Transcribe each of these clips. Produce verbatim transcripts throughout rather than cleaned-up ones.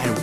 And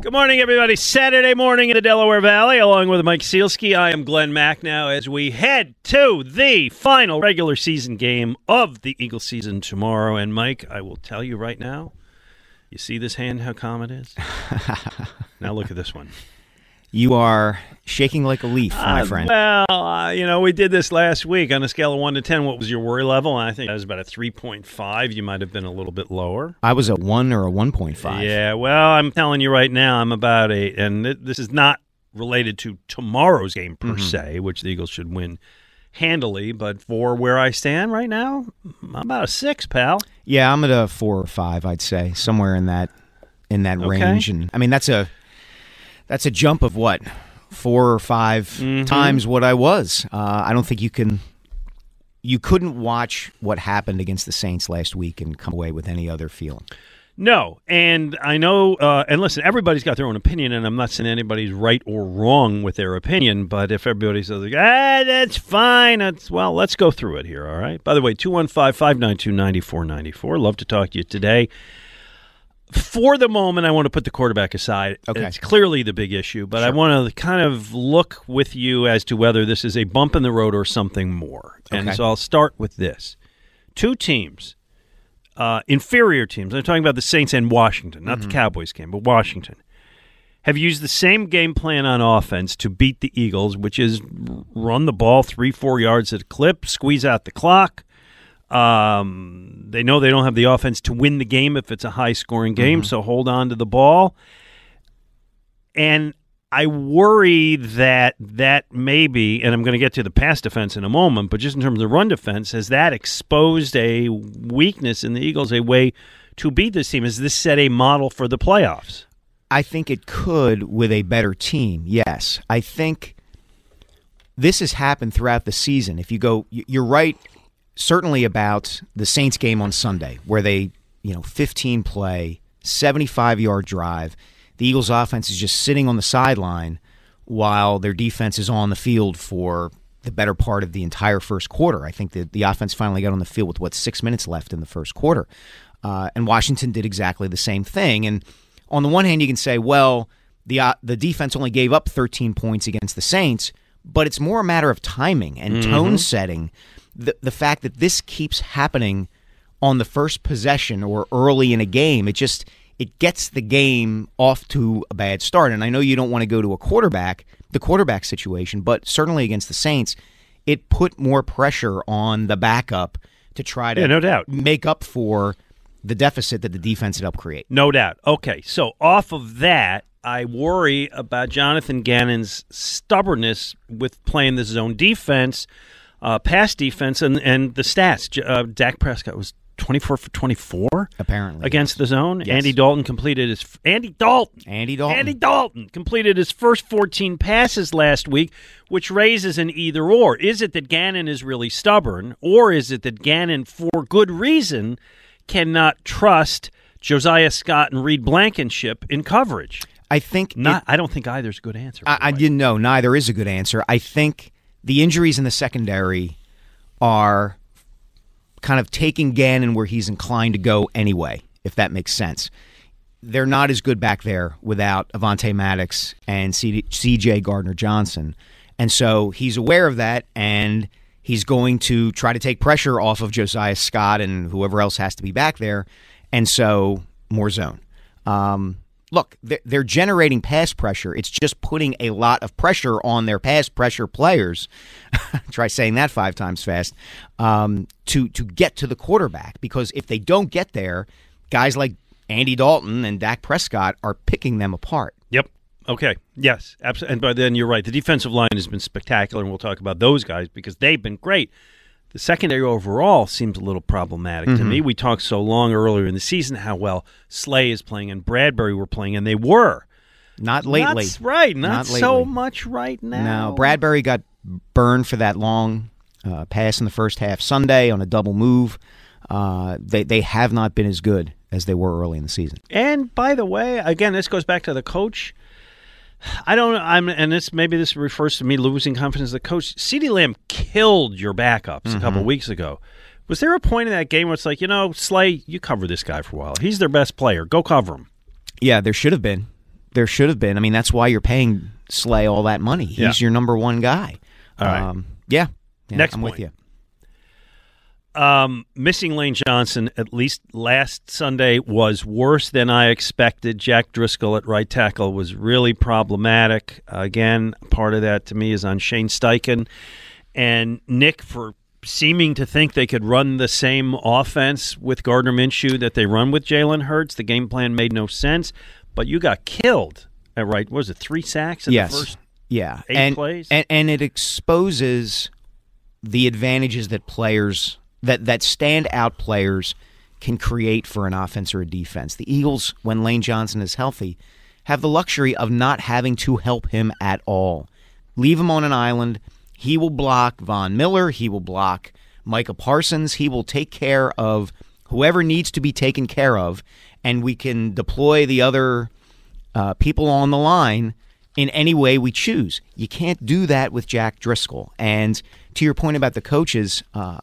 Good morning, everybody. Saturday morning in the Delaware Valley, along with Mike Sealski. I am Glenn Macnow as we head to the final regular season game of the Eagles season tomorrow. And, Mike, I will tell you right now, you see this hand, how calm it is? Now look at this one. You are shaking like a leaf, my uh, friend. Well, uh, you know, we did this last week. On a scale of one to ten, what was your worry level? And I think that was about a three point five. You might have been a little bit lower. I was a one or a one point five. Yeah, well, I'm telling you right now, I'm about eight. And th- this is not related to tomorrow's game per mm-hmm. se, which the Eagles should win handily, but for where I stand right now, I'm about a six, pal. Yeah, I'm at a four or five, I'd say, somewhere in that in that okay. range. And I mean, that's a that's a jump of what, four or five mm-hmm. times what I was. Uh, I don't think you can you couldn't watch what happened against the Saints last week and come away with any other feeling. No, and I know, uh, and listen, everybody's got their own opinion, and I'm not saying anybody's right or wrong with their opinion, but if everybody says, ah, that's fine, that's, well, let's go through it here, all right? By the way, two one five, five nine two, nine four nine four, love to talk to you today. For the moment, I want to put the quarterback aside. Okay. It's clearly the big issue, but sure. I want to kind of look with you as to whether this is a bump in the road or something more, and okay. so I'll start with this. Two teams. Uh, inferior teams, I'm talking about the Saints and Washington, not mm-hmm. the Cowboys game, but Washington, have used the same game plan on offense to beat the Eagles, which is run the ball three, four yards at a clip, squeeze out the clock. Um, they know they don't have the offense to win the game if it's a high-scoring game, mm-hmm. so hold on to the ball. And I worry that that maybe, and I'm going to get to the pass defense in a moment, but just in terms of run defense, has that exposed a weakness in the Eagles, a way to beat this team? Has this set a model for the playoffs? I think it could with a better team, yes. I think this has happened throughout the season. If you go, you're right, certainly about the Saints game on Sunday, where they, you know, fifteen play, seventy-five yard drive. The Eagles' offense is just sitting on the sideline while their defense is on the field for the better part of the entire first quarter. I think that the offense finally got on the field with, what, six minutes left in the first quarter. Uh, and Washington did exactly the same thing. And on the one hand, you can say, well, the uh, the defense only gave up thirteen points against the Saints, but it's more a matter of timing and mm-hmm. tone setting. The, the fact that this keeps happening on the first possession or early in a game, it just – it gets the game off to a bad start. And I know you don't want to go to a quarterback, the quarterback situation, but certainly against the Saints, it put more pressure on the backup to try to yeah, no doubt. make up for the deficit that the defense had helped create. No doubt. Okay, so off of that, I worry about Jonathan Gannon's stubbornness with playing the zone defense, uh, pass defense, and, and the stats. Uh, Dak Prescott was twenty-four for twenty-four? Apparently. Against yes. the zone? Yes. Andy Dalton completed his... F- Andy Dalton! Andy Dalton. Andy Dalton completed his first fourteen passes last week, which raises an either-or. Is it that Gannon is really stubborn, or is it that Gannon, for good reason, cannot trust Josiah Scott and Reed Blankenship in coverage? I think... Not, it, I don't think either's a good answer. I, I didn't know. Neither is a good answer. I think the injuries in the secondary are... kind of taking Gannon where he's inclined to go anyway, if that makes sense. They're not as good back there without Avante Maddox and C J Gardner Johnson. And so he's aware of that, and he's going to try to take pressure off of Josiah Scott and whoever else has to be back there. And so more zone. Um, look, they're, they're generating pass pressure. It's just putting a lot of pressure on their pass pressure players. Try saying that five times fast. Um, to to get to the quarterback, because if they don't get there, guys like Andy Dalton and Dak Prescott are picking them apart. Yep. Okay. Yes. Absolutely. And by then you're right. The defensive line has been spectacular, and we'll talk about those guys because they've been great. The secondary overall seems a little problematic mm-hmm. to me. We talked so long earlier in the season how well Slay is playing and Bradbury were playing, and they were. Not lately. That's right. Not, Not so lately. much right now. No, Bradbury got burned for that long uh, pass in the first half Sunday on a double move. Uh, they they have not been as good as they were early in the season. And by the way, again, this goes back to the coach. I don't know, I'm, and this maybe this refers to me losing confidence as the coach. CeeDee Lamb killed your backups mm-hmm. a couple of weeks ago. Was there a point in that game where it's like, you know, Slay, you cover this guy for a while. He's their best player. Go cover him. Yeah, there should have been. There should have been. I mean, that's why you're paying Slay all that money. He's yeah. your number one guy. All right. Um, yeah. yeah. Next I'm point. with you. Um, missing Lane Johnson, at least last Sunday, was worse than I expected. Jack Driscoll at right tackle was really problematic. Uh, again, part of that to me is on Shane Steichen. And Nick, for seeming to think they could run the same offense with Gardner Minshew that they run with Jalen Hurts, the game plan made no sense. But you got killed at right, what was it, three sacks in yes. the first yeah. eight and, plays? And, and it exposes the advantages that players... that that standout players can create for an offense or a defense. The Eagles, when Lane Johnson is healthy, have the luxury of not having to help him at all. Leave him on an island. He will block Von Miller. He will block Micah Parsons. He will take care of whoever needs to be taken care of, and we can deploy the other uh, people on the line in any way we choose. You can't do that with Jack Driscoll. And to your point about the coaches, uh,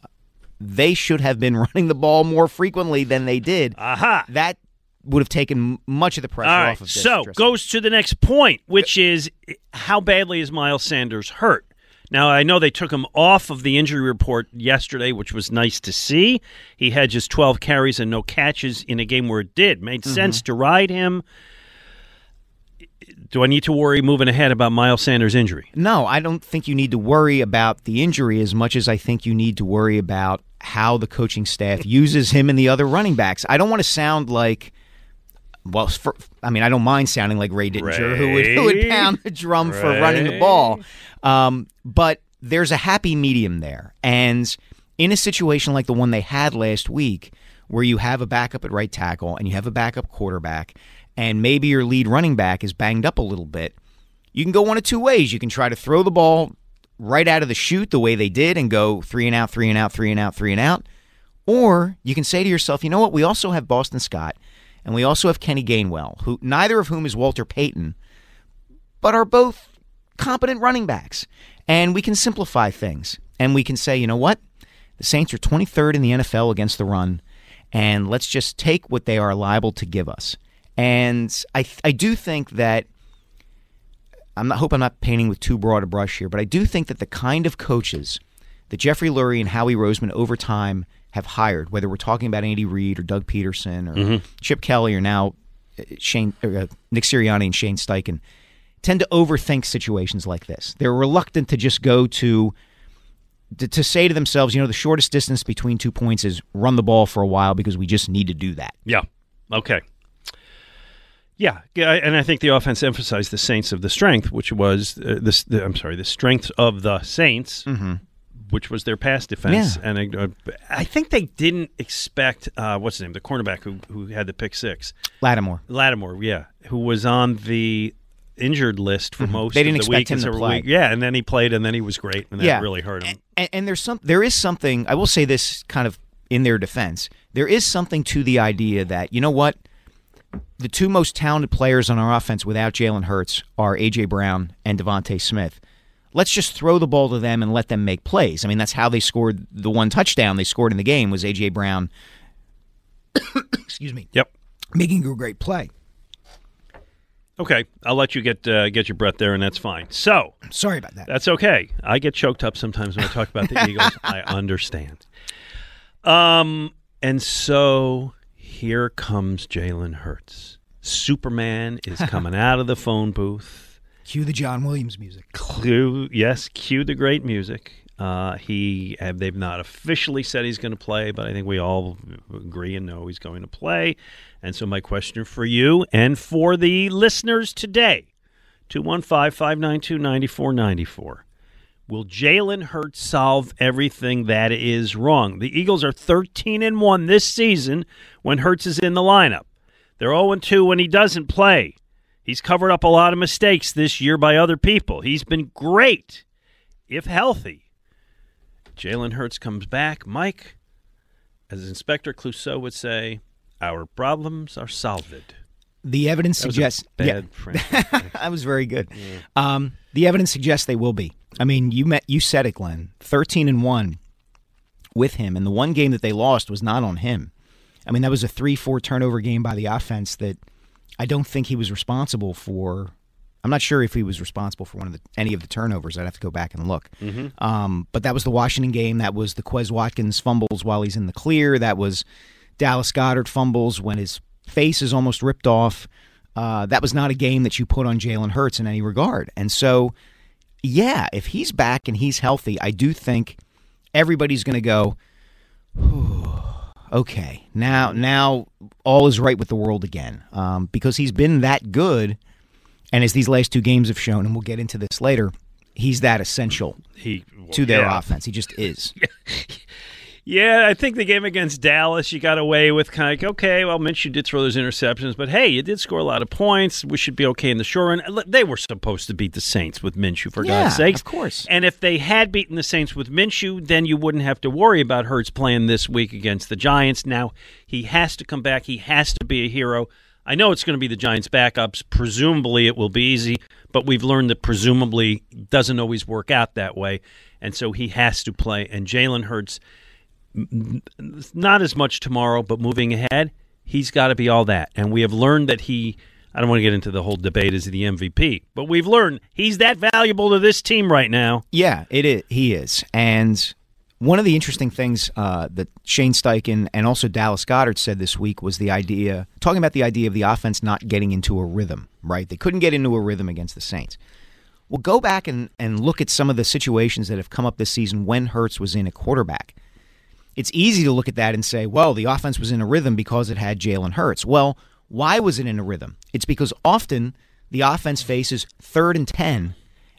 they should have been running the ball more frequently than they did. Aha! That would have taken much of the pressure right. off of this. So, Driscoll. Goes to the next point, which is how badly is Miles Sanders hurt? Now, I know they took him off of the injury report yesterday, which was nice to see. He had just twelve carries and no catches in a game where it did. Made mm-hmm. sense to ride him. Do I need to worry moving ahead about Miles Sanders' injury? No, I don't think you need to worry about the injury as much as I think you need to worry about how the coaching staff uses him and the other running backs. I don't want to sound like, well, for, I mean, I don't mind sounding like Ray Dittinger, Ray. Who, would, who would pound the drum Ray. for running the ball. Um, but there's a happy medium there. And in a situation like the one they had last week, where you have a backup at right tackle and you have a backup quarterback, and maybe your lead running back is banged up a little bit, you can go one of two ways. You can try to throw the ball right out of the chute the way they did and go three and out, three and out, three and out, three and out. Or you can say to yourself, you know what, we also have Boston Scott and we also have Kenny Gainwell, who neither of whom is Walter Payton, but are both competent running backs. And we can simplify things. And we can say, you know what, the Saints are twenty-third in the N F L against the run, and let's just take what they are liable to give us. And I I do think that, I hope I'm not painting with too broad a brush here, but I do think that the kind of coaches that Jeffrey Lurie and Howie Roseman over time have hired, whether we're talking about Andy Reid or Doug Peterson or mm-hmm. Chip Kelly or now Shane or, uh, Nick Sirianni and Shane Steichen, tend to overthink situations like this. They're reluctant to just go to, to, to say to themselves, you know, the shortest distance between two points is run the ball for a while because we just need to do that. Yeah, okay. Yeah, and I think the offense emphasized the Saints of the strength, which was uh, this. The, I'm sorry, the strength of the Saints, mm-hmm. which was their pass defense. Yeah. And uh, I think they didn't expect uh, what's his name, the cornerback who who had the pick six, Lattimore. Lattimore, yeah, who was on the injured list for mm-hmm. most. They didn't of the expect week, him to play. Week. Yeah, and then he played, and then he was great, and that yeah. really hurt him. And, and there's some, there is something. I will say this, kind of in their defense, there is something to the idea that, you know what, the two most talented players on our offense without Jalen Hurts are A J Brown and Devontae Smith. Let's just throw the ball to them and let them make plays. I mean, that's how they scored the one touchdown they scored in the game was A J Brown. Excuse me. Yep. Making a great play. Okay, I'll let you get uh, get your breath there, and that's fine. So sorry about that. That's okay. I get choked up sometimes when I talk about the Eagles. I understand. Um, and so. here comes Jalen Hurts. Superman is coming out of the phone booth. Cue the John Williams music. Cue, yes, cue the great music. Uh, he they've not officially said he's going to play, but I think we all agree and know he's going to play. And so my question for you and for the listeners today, two one five, five nine two, nine four nine four, will Jalen Hurts solve everything that is wrong? The Eagles are thirteen and one this season when Hurts is in the lineup. They're oh and two when he doesn't play. He's covered up a lot of mistakes this year by other people. He's been great, if healthy. Jalen Hurts comes back. Mike, as Inspector Clouseau would say, our problems are solved. The evidence that suggests. Was a bad yeah. That was very good. Yeah. Um, the evidence suggests they will be. I mean, you met, you said it, Glenn. thirteen and one with him, and the one game that they lost was not on him. I mean, that was a three four turnover game by the offense that I don't think he was responsible for. I'm not sure if he was responsible for one of the, any of the turnovers. I'd have to go back and look. Mm-hmm. Um, but that was the Washington game. That was the Quez Watkins fumbles while he's in the clear. That was Dallas Goddard fumbles when his face is almost ripped off. Uh, that was not a game that you put on Jalen Hurts in any regard. And so, yeah, if he's back and he's healthy, I do think everybody's going to go, okay, now now all is right with the world again, um, because he's been that good, and as these last two games have shown, and we'll get into this later, he's that essential he, well, to their yeah. offense. He just is. Yeah, I think the game against Dallas, you got away with kind of, like, okay, well, Minshew did throw those interceptions, but hey, you did score a lot of points. We should be okay in the short run. They were supposed to beat the Saints with Minshew, for yeah, God's sakes. Of course. And if they had beaten the Saints with Minshew, then you wouldn't have to worry about Hurts playing this week against the Giants. Now, he has to come back. He has to be a hero. I know it's going to be the Giants' backups. Presumably it will be easy, but we've learned that presumably doesn't always work out that way, and so he has to play. And Jalen Hurts, not as much tomorrow, but moving ahead, he's got to be all that. And we have learned that he, I don't want to get into the whole debate, is he the M V P? But we've learned he's that valuable to this team right now. Yeah, it is. He is. And one of the interesting things uh, that Shane Steichen and also Dallas Goddard said this week was the idea, talking about the idea of the offense not getting into a rhythm, right? They couldn't get into a rhythm against the Saints. Well, go back and, and look at some of the situations that have come up this season when Hurts was in a quarterback. It's easy to look at that and say, well, the offense was in a rhythm because it had Jalen Hurts. Well, why was it in a rhythm? It's because often the offense faces third and ten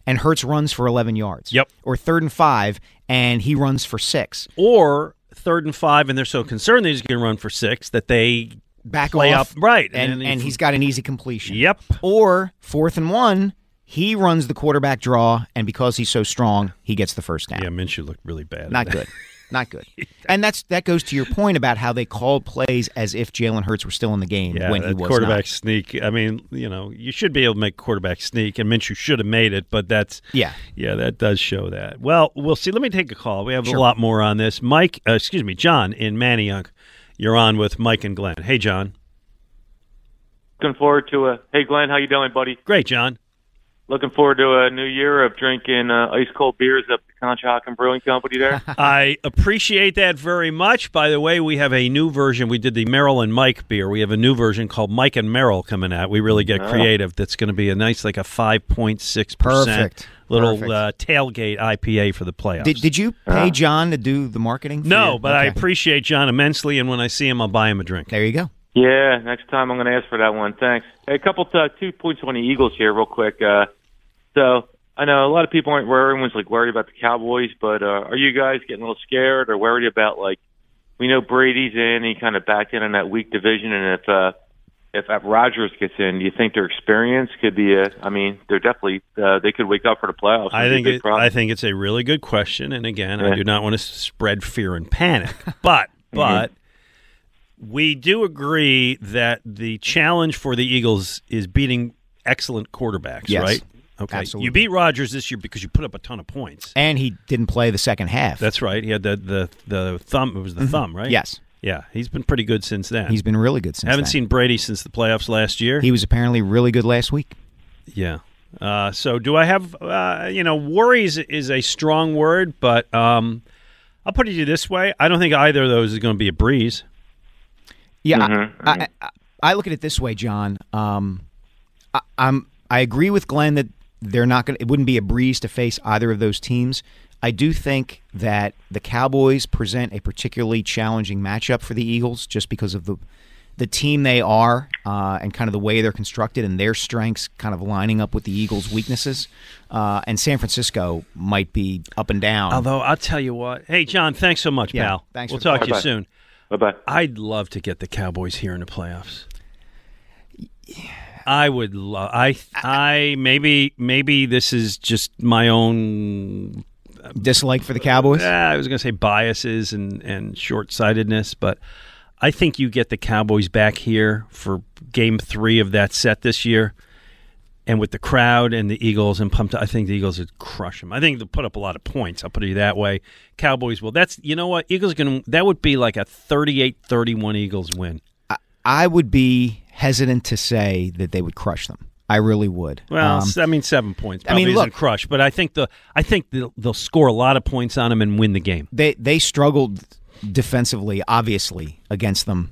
and Hurts runs for eleven yards. Yep. Or third and five and he runs for six. Or third and five and they're so concerned that he's going to run for six that they back play off. Up. Right. And, and, and he's got an easy completion. Yep. Or fourth and one. He runs the quarterback draw, and because he's so strong, he gets the first down. Yeah, Minshew looked really bad. Not good. Not good. And that's that goes to your point about how they called plays as if Jalen Hurts were still in the game yeah, when he was quarterback not. Sneak. I mean, you know, you should be able to make quarterback sneak, and Minshew should have made it, but that's yeah, yeah, that does show that. Well, we'll see. Let me take a call. We have sure. a lot more on this. Mike, uh, excuse me, John in Manayunk. You're on with Mike and Glenn. Hey, John. Looking forward to a. Hey, Glenn, how you doing, buddy? Great, John. Looking forward to a new year of drinking uh, ice-cold beers at the Conshohocken Brewing Company there. I appreciate that very much. By the way, we have a new version. We did the Merrill and Mike beer. We have a new version called Mike and Merrill coming out. We really get oh. creative. That's going to be a nice, like a five point six percent Perfect. little Perfect. Uh, tailgate I P A for the playoffs. Did, did you pay John to do the marketing? For no, you? but okay. I appreciate John immensely, and when I see him, I'll buy him a drink. There you go. Yeah, next time I'm going to ask for that one. Thanks. Hey, a couple uh, two points on the Eagles here real quick. Uh, so I know a lot of people aren't worried. Everyone's like worried about the Cowboys, but uh, are you guys getting a little scared or worried about, like, we know Brady's in, he kind of backed in on that weak division, and if uh, if Rodgers gets in, do you think their experience could be a, I mean, they're definitely, uh, they could wake up for the playoffs. I think, it, I think it's a really good question, and again, yeah. I do not want to spread fear and panic, but, but, mm-hmm. we do agree that the challenge for the Eagles is beating excellent quarterbacks, yes, right? Okay. Absolutely. You beat Rodgers this year because you put up a ton of points. And he didn't play the second half. That's right. He had the the, the thumb. It was the mm-hmm. thumb, right? Yes. Yeah. He's been pretty good since then. He's been really good since then. Haven't seen Brady since the playoffs last year. He was apparently really good last week. Yeah. Uh, so do I have, uh, you know, worries is a strong word, but um, I'll put it to you this way. I don't think either of those is going to be a breeze. Yeah, mm-hmm. I, I, I look at it this way, John. Um, I, I'm I agree with Glenn that they're not going. It wouldn't be a breeze to face either of those teams. I do think that the Cowboys present a particularly challenging matchup for the Eagles, just because of the the team they are uh, and kind of the way they're constructed and their strengths kind of lining up with the Eagles' weaknesses. Uh, and San Francisco might be up and down. Although I'll tell you what, hey John, thanks so much, yeah, pal. Thanks. We'll for talk to you soon. Bye-bye. I'd love to get the Cowboys here in the playoffs. Yeah. I would love. I, I I maybe maybe this is just my own dislike for the Cowboys. Uh, I was going to say biases and and short-sightedness, but I think you get the Cowboys back here for game three of that set this year, and with the crowd and the Eagles and pumped. I think the Eagles would crush them. I think they'll put up a lot of points. I'll put it that way. Cowboys will. That's you know what Eagles going. That would be like a thirty-eight thirty-one Eagles win. I, I would be hesitant to say that they would crush them. I really would. Well, um, I mean, seven points probably I mean, look, isn't crush, but I think the I think they'll, they'll score a lot of points on them and win the game. They they struggled defensively, obviously, against them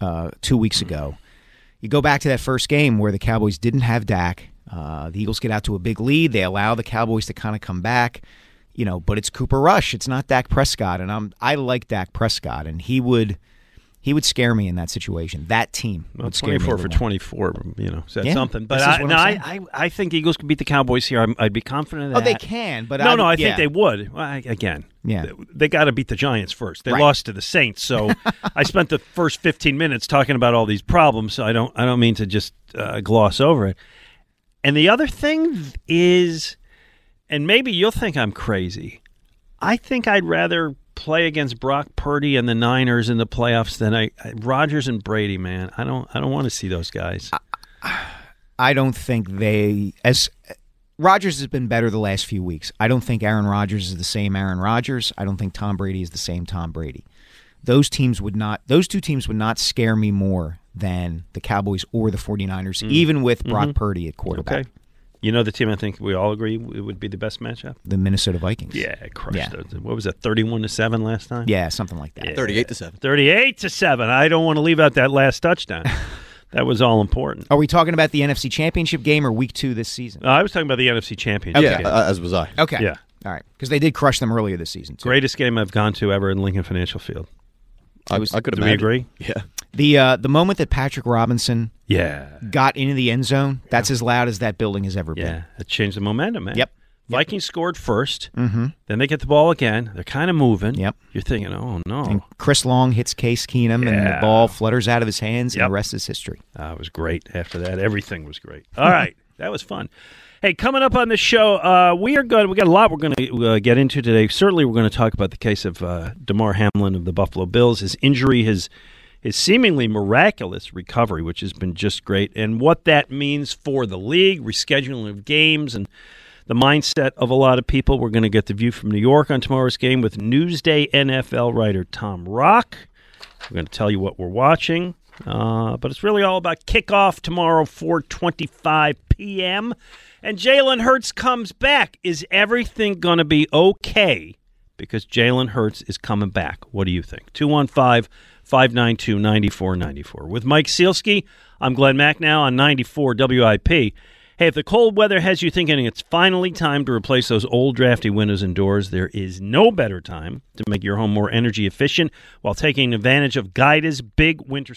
uh, two weeks ago. You go back to that first game where the Cowboys didn't have Dak. Uh, the Eagles get out to a big lead. They allow the Cowboys to kind of come back, you know. But it's Cooper Rush. It's not Dak Prescott, and I'm I like Dak Prescott, and he would. He would scare me in that situation. That team well, would scare me. twenty-four for twenty-four, you know, said yeah, something. But I, no, I, I, I think Eagles could beat the Cowboys here. I'm, I'd be confident of that. Oh, they can, but no, I, no, I yeah. think they would. Well, I, again, yeah, they, they got to beat the Giants first. They right. lost to the Saints, so I spent the first fifteen minutes talking about all these problems. So I don't, I don't mean to just uh, gloss over it. And the other thing is, and maybe you'll think I'm crazy. I think I'd rather play against Brock Purdy and the Niners in the playoffs than I, I Rodgers and Brady, man. I don't I don't want to see those guys. I, I don't think they as Rodgers has been better the last few weeks. I don't think Aaron Rodgers is the same Aaron Rodgers. I don't think Tom Brady is the same Tom Brady. Those teams would not those two teams would not scare me more than the Cowboys or the 49ers, mm. even with Brock mm-hmm. Purdy at quarterback. Okay. You know the team I think we all agree it would be the best matchup? The Minnesota Vikings. Yeah, it crushed yeah. those. What was that, thirty-one to seven last time? Yeah, something like that. Yeah. thirty-eight to seven thirty-eight to seven I don't want to leave out that last touchdown. That was all important. Are we talking about the N F C Championship game or week two this season? Uh, I was talking about the N F C Championship okay. game. Yeah, as was I. Okay. Yeah. All right, because they did crush them earlier this season, too. Greatest game I've gone to ever in Lincoln Financial Field. I, was, I could imagine. Do we agree? Yeah. The uh, the moment that Patrick Robinson yeah. got into the end zone, that's yeah. as loud as that building has ever been. Yeah, it changed the momentum, man. Yep. Vikings yep. scored first. Mm-hmm. Then they get the ball again. They're kind of moving. Yep. You're thinking, oh, no. And Chris Long hits Case Keenum, yeah. and the ball flutters out of his hands, yep. and the rest is history. Uh, it was great. After that, everything was great. All right. That was fun. Hey, coming up on the show, uh, we are going. We got a lot we're going to uh, get into today. Certainly, we're going to talk about the case of uh, Damar Hamlin of the Buffalo Bills, his injury, his his seemingly miraculous recovery, which has been just great, and what that means for the league, rescheduling of games, and the mindset of a lot of people. We're going to get the view from New York on tomorrow's game with Newsday N F L writer Tom Rock. We're going to tell you what we're watching, uh, but it's really all about kickoff tomorrow, four twenty-five p.m. And Jalen Hurts comes back. Is everything going to be okay? Because Jalen Hurts is coming back. What do you think? two one five, five nine two, nine four nine four With Mike Sealski, I'm Glenn Macnow on ninety-four W I P. Hey, if the cold weather has you thinking it's finally time to replace those old drafty windows and doors, there is no better time to make your home more energy efficient while taking advantage of Guida's big winter...